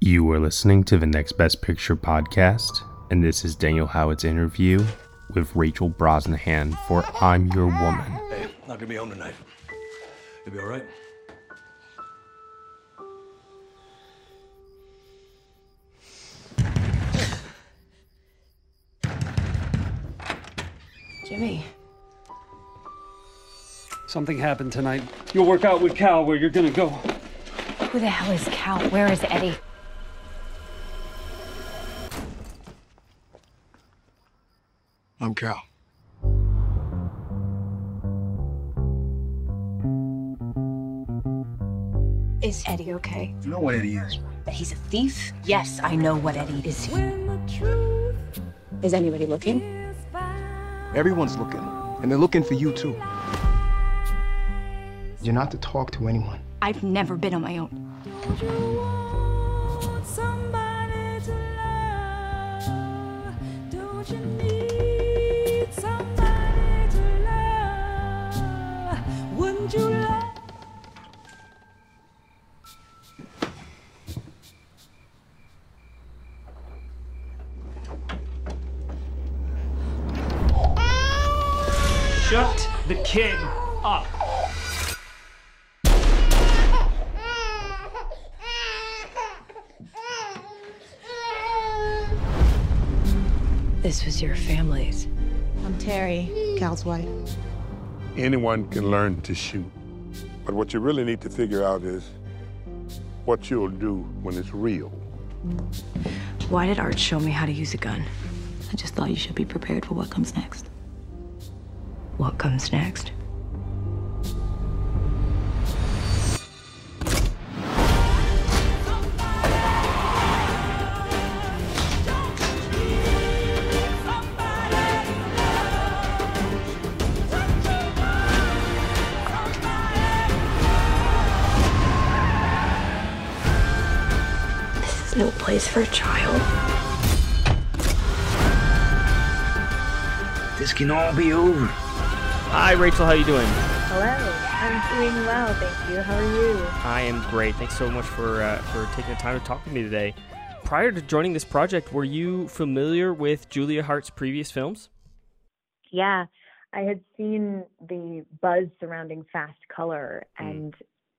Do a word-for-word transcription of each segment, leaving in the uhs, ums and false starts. You are listening to the Next Best Picture Podcast, and this is Daniel Howitt's interview with Rachel Brosnahan for I'm Your Woman. Hey, not going to be home tonight. You'll be all right? Jimmy. Something happened tonight. You'll work out with Cal where you're gonna go. Who the hell is Cal? Where is Eddie? I'm Cal. Is Eddie okay? You know what Eddie is. That he's a thief? Yes, I know what Eddie is. Is anybody looking? Everyone's looking, and they're looking for you too. You're not to talk to anyone. I've never been on my own. Shut the kid up. This was your family's. I'm Terry, Cal's wife. Anyone can learn to shoot. But what you really need to figure out is what you'll do when it's real. Why did Art show me how to use a gun? I just thought you should be prepared for what comes next. What comes next? This is no place for a child. This can all be over. Hi, Rachel. How are you doing? Hello. I'm doing well, thank you. How are you? I am great. Thanks so much for uh, for taking the time to talk to me today. Prior to joining this project, were you familiar with Julia Hart's previous films? Yeah. I had seen the buzz surrounding Fast Color and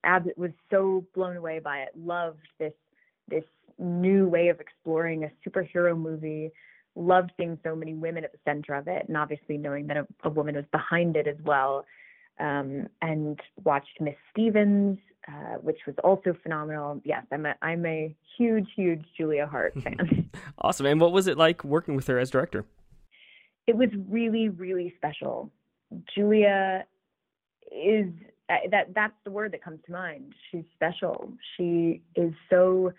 mm. was so blown away by it. Loved this this new way of exploring a superhero movie. Loved seeing so many women at the center of it, and obviously knowing that a, a woman was behind it as well. Um, and watched Miss Stevens, uh, which was also phenomenal. Yes, I'm a, I'm a huge, huge Julia Hart fan. Awesome. And what was it like working with her as director? It was really, really special. Julia is, uh, that that's the word that comes to mind. She's special. She is so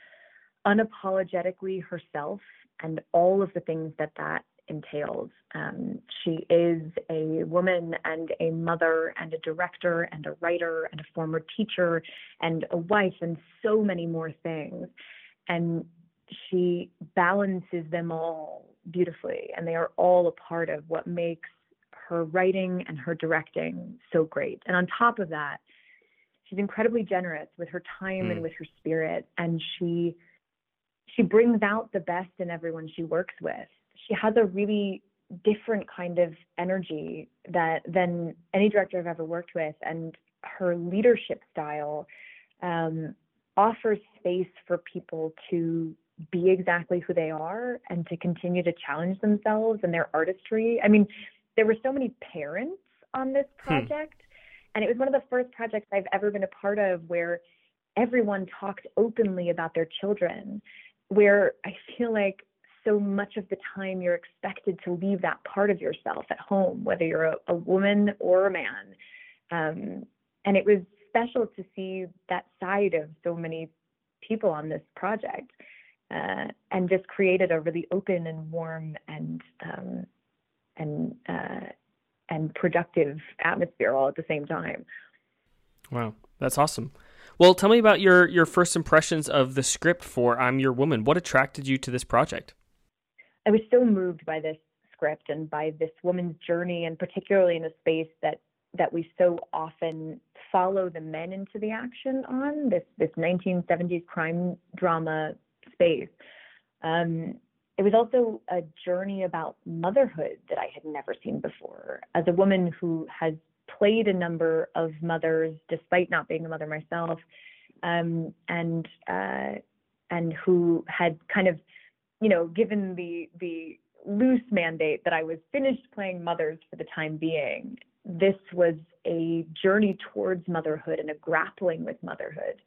unapologetically herself, and all of the things that that entails. Um, she is a woman and a mother and a director and a writer and a former teacher and a wife and so many more things. And she balances them all beautifully, and they are all a part of what makes her writing and her directing so great. And on top of that, she's incredibly generous with her time mm. and with her spirit, and she She brings out the best in everyone she works with. She has a really different kind of energy that than any director I've ever worked with. And her leadership style um, offers space for people to be exactly who they are and to continue to challenge themselves and their artistry. I mean, there were so many parents on this project, hmm. and it was one of the first projects I've ever been a part of where everyone talked openly about their children, where I feel like so much of the time you're expected to leave that part of yourself at home, whether you're a, a woman or a man. Um, and it was special to see that side of so many people on this project, uh, and just created a really open and warm and um, and uh, and productive atmosphere all at the same time. Wow, that's awesome. Well, tell me about your your first impressions of the script for I'm Your Woman. What attracted you to this project? I was so moved by this script and by this woman's journey, and particularly in a space that that we so often follow the men into the action on, this this nineteen seventies crime drama space. Um, it was also a journey about motherhood that I had never seen before. As a woman who has played a number of mothers, despite not being a mother myself, um, and uh, and who had kind of, you know, given the the loose mandate that I was finished playing mothers for the time being, this was a journey towards motherhood and a grappling with motherhood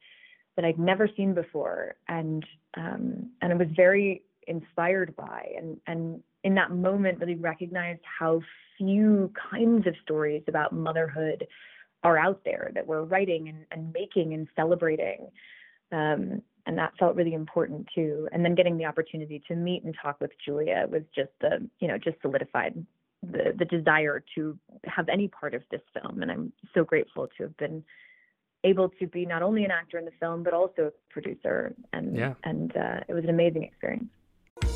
that I'd never seen before. And um, and I was very inspired by, and, and in that moment really recognized how few kinds of stories about motherhood are out there that we're writing and, and making and celebrating. Um, and that felt really important too. And then getting the opportunity to meet and talk with Julia was just, the, you know, just solidified The, the desire to have any part of this film. And I'm so grateful to have been able to be not only an actor in the film, but also a producer. And yeah. and uh, it was an amazing experience.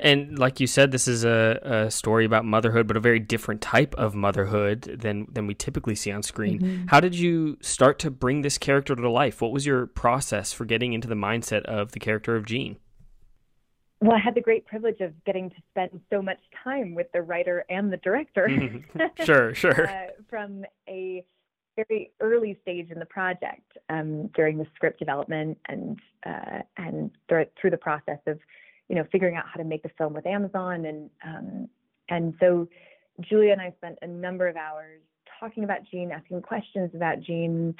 And like you said, this is a, a story about motherhood, but a very different type of motherhood than, than we typically see on screen. Mm-hmm. How did you start to bring this character to life? What was your process for getting into the mindset of the character of Jean? Well, I had the great privilege of getting to spend so much time with the writer and the director. Mm-hmm. Sure, sure. uh, from a very early stage in the project, um, during the script development and, uh, and th- through the process of, you know, figuring out how to make the film with Amazon. And um, and so Julia and I spent a number of hours talking about Jean, asking questions about Jean,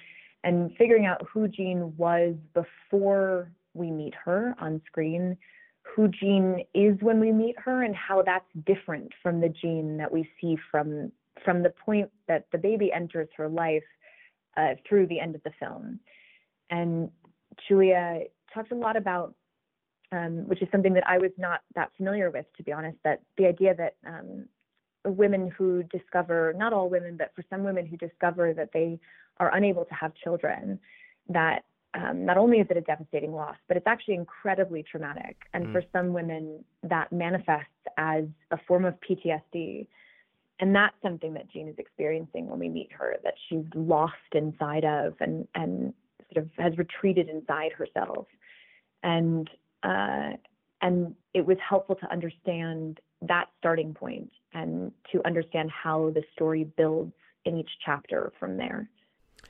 and figuring out who Jean was before we meet her on screen, who Jean is when we meet her, and how that's different from the Jean that we see from, from the point that the baby enters her life uh, through the end of the film. And Julia talked a lot about Um, which is something that I was not that familiar with, to be honest, that the idea that um, women who discover, not all women, but for some women who discover that they are unable to have children, that um, not only is it a devastating loss, but it's actually incredibly traumatic. And mm. for some women, that manifests as a form of P T S D. And that's something that Jean is experiencing when we meet her, that she's lost inside of and, and sort of has retreated inside herself. And Uh, and it was helpful to understand that starting point and to understand how the story builds in each chapter from there.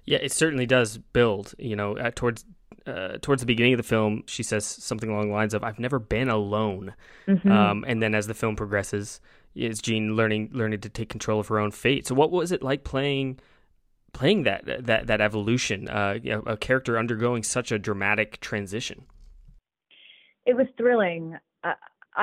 Yeah, it certainly does build, you know, at, towards uh, towards the beginning of the film, she says something along the lines of, I've never been alone. Mm-hmm. Um, and then as the film progresses, is Jean learning learning to take control of her own fate. So what was it like playing playing that that, that evolution, uh, you know, a character undergoing such a dramatic transition? It was thrilling. Uh,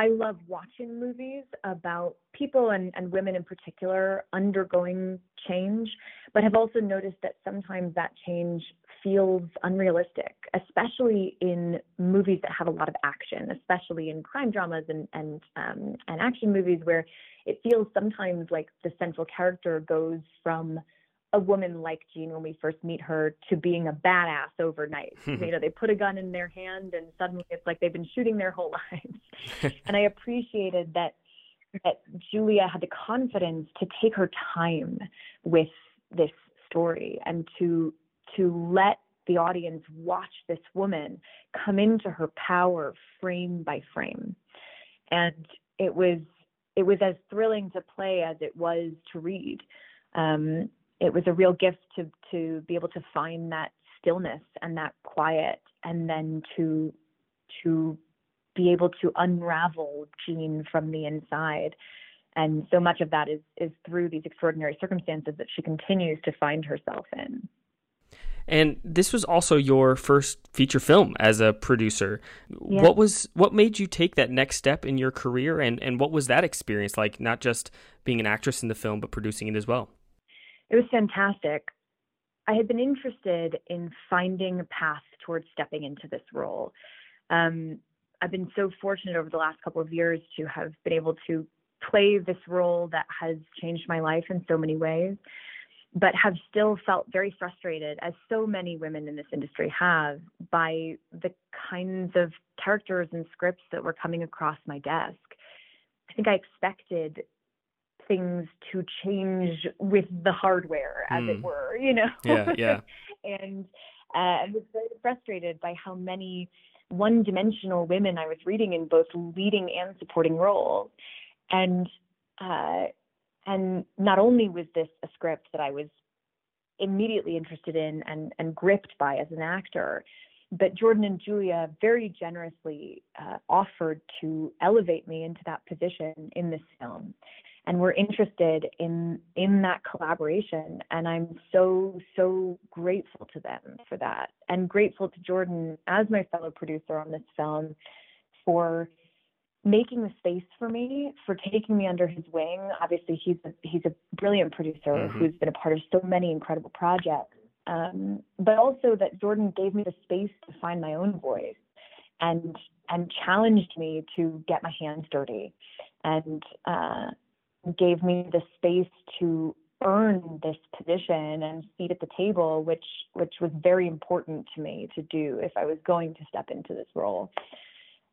I love watching movies about people and, and women in particular undergoing change, but have also noticed that sometimes that change feels unrealistic, especially in movies that have a lot of action, especially in crime dramas and and um, and action movies, where it feels sometimes like the central character goes from a woman like Jean, when we first meet her, to being a badass overnight. You know, they put a gun in their hand and suddenly it's like they've been shooting their whole lives. And I appreciated that that Julia had the confidence to take her time with this story and to to let the audience watch this woman come into her power frame by frame. And it was it was as thrilling to play as it was to read. Um, it was a real gift to to be able to find that stillness and that quiet, and then to to be able to unravel Jean from the inside. And so much of that is is through these extraordinary circumstances that she continues to find herself in. And this was also your first feature film as a producer. Yeah. What was what made you take that next step in your career, and, and what was that experience like, not just being an actress in the film, but producing it as well? It was fantastic. I had been interested in finding a path towards stepping into this role. Um, I've been so fortunate over the last couple of years to have been able to play this role that has changed my life in so many ways, but have still felt very frustrated, as so many women in this industry have, by the kinds of characters and scripts that were coming across my desk. I think I expected things to change with the hardware, as mm. it were, you know? Yeah, yeah. And uh, I was very frustrated by how many one-dimensional women I was reading in both leading and supporting roles. And, uh, And not only was this a script that I was immediately interested in and, and gripped by as an actor, but Jordan and Julia very generously uh, offered to elevate me into that position in this film, and were interested in in that collaboration. And I'm so, so grateful to them for that, and grateful to Jordan as my fellow producer on this film for making the space for me, for taking me under his wing. Obviously, he's a, he's a brilliant producer mm-hmm. who's been a part of so many incredible projects, um, but also that Jordan gave me the space to find my own voice, and and challenged me to get my hands dirty, and uh, gave me the space to earn this position and seat at the table, which which was very important to me to do if I was going to step into this role.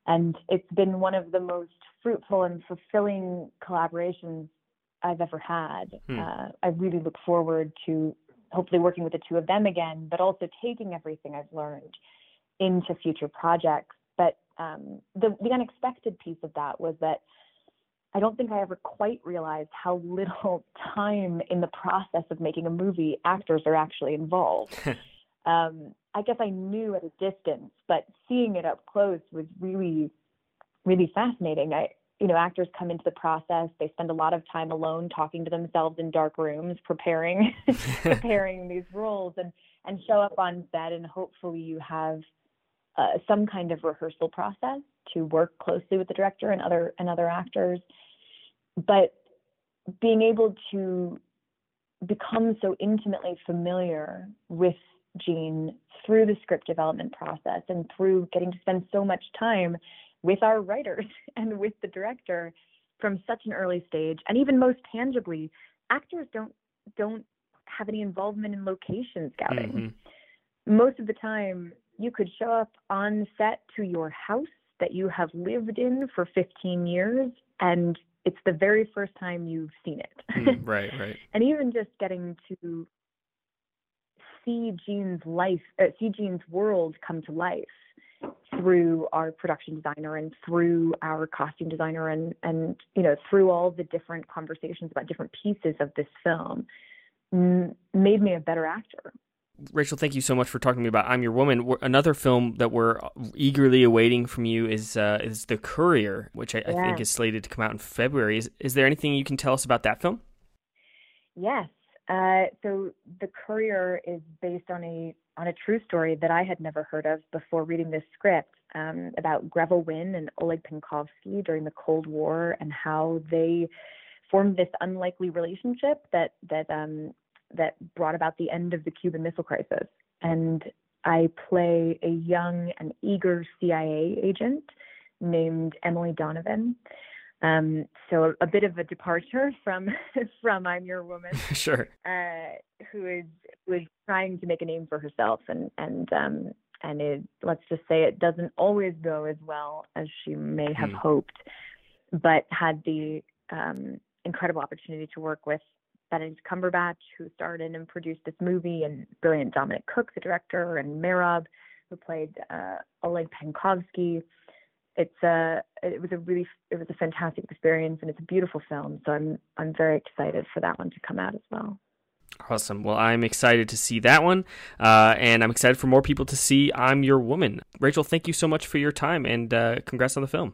And it's been one of the most fruitful and fulfilling collaborations I've ever had. Hmm. Uh, I really look forward to hopefully working with the two of them again, but also taking everything I've learned into future projects. But um, the, the unexpected piece of that was that I don't think I ever quite realized how little time in the process of making a movie actors are actually involved. Um, I guess I knew at a distance, but seeing it up close was really, really fascinating. I, you know, actors come into the process; they spend a lot of time alone, talking to themselves in dark rooms, preparing, preparing these roles, and and show up on set, and hopefully you have uh, some kind of rehearsal process to work closely with the director and other and other actors. But being able to become so intimately familiar with Jean through the script development process and through getting to spend so much time with our writers and with the director from such an early stage, and even most tangibly, actors don't don't have any involvement in location scouting. Mm-hmm. Most of the time, you could show up on set to your house that you have lived in for fifteen years, and it's the very first time you've seen it. Mm, right, right. And even just getting to see Jean's life, uh, see Jean's world come to life through our production designer and through our costume designer, and, and you know, through all the different conversations about different pieces of this film, m- made me a better actor. Rachel, thank you so much for talking to me about I'm Your Woman. We're, another film that we're eagerly awaiting from you is uh, is The Courier, which I, yeah. I think is slated to come out in February. Is, is there anything you can tell us about that film? Yes. Uh, so The Courier is based on a on a true story that I had never heard of before reading this script, um, about Greville Wynne and Oleg Penkovsky during the Cold War, and how they formed this unlikely relationship that that um, that brought about the end of the Cuban Missile Crisis. And I play a young and eager C I A agent named Emily Donovan, Um, so a bit of a departure from from I'm Your Woman, sure, uh, who is was trying to make a name for herself, and and um, and it, let's just say it doesn't always go as well as she may have mm. hoped, but had the um, incredible opportunity to work with Benedict Cumberbatch, who starred in and produced this movie, and brilliant Dominic Cooke, the director, and Mirab, who played uh, Oleg Penkovsky. It's a, it was a really, it was a fantastic experience, and it's a beautiful film. So I'm, I'm very excited for that one to come out as well. Awesome. Well, I'm excited to see that one. Uh, and I'm excited for more people to see I'm Your Woman. Rachel, thank you so much for your time, and uh, congrats on the film.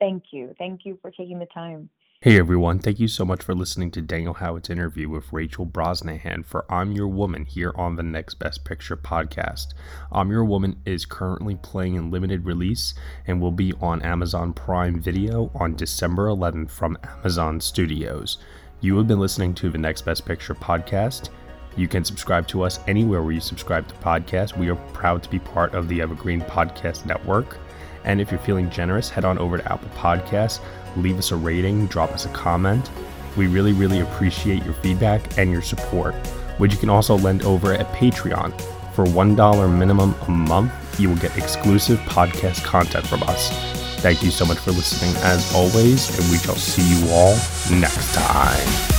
Thank you. Thank you for taking the time. Hey everyone, thank you so much for listening to Daniel Howitt's interview with Rachel Brosnahan for I'm Your Woman here on the Next Best Picture podcast. I'm Your Woman is currently playing in limited release and will be on Amazon Prime Video on December eleventh from Amazon Studios. You have been listening to the Next Best Picture podcast. You can subscribe to us anywhere where you subscribe to podcasts. We are proud to be part of the Evergreen Podcast Network. And if you're feeling generous, head on over to Apple Podcasts, leave us a rating, drop us a comment. We really, really appreciate your feedback and your support, which you can also lend over at Patreon. For one dollar minimum a month, you will get exclusive podcast content from us. Thank you so much for listening as always, and we shall see you all next time.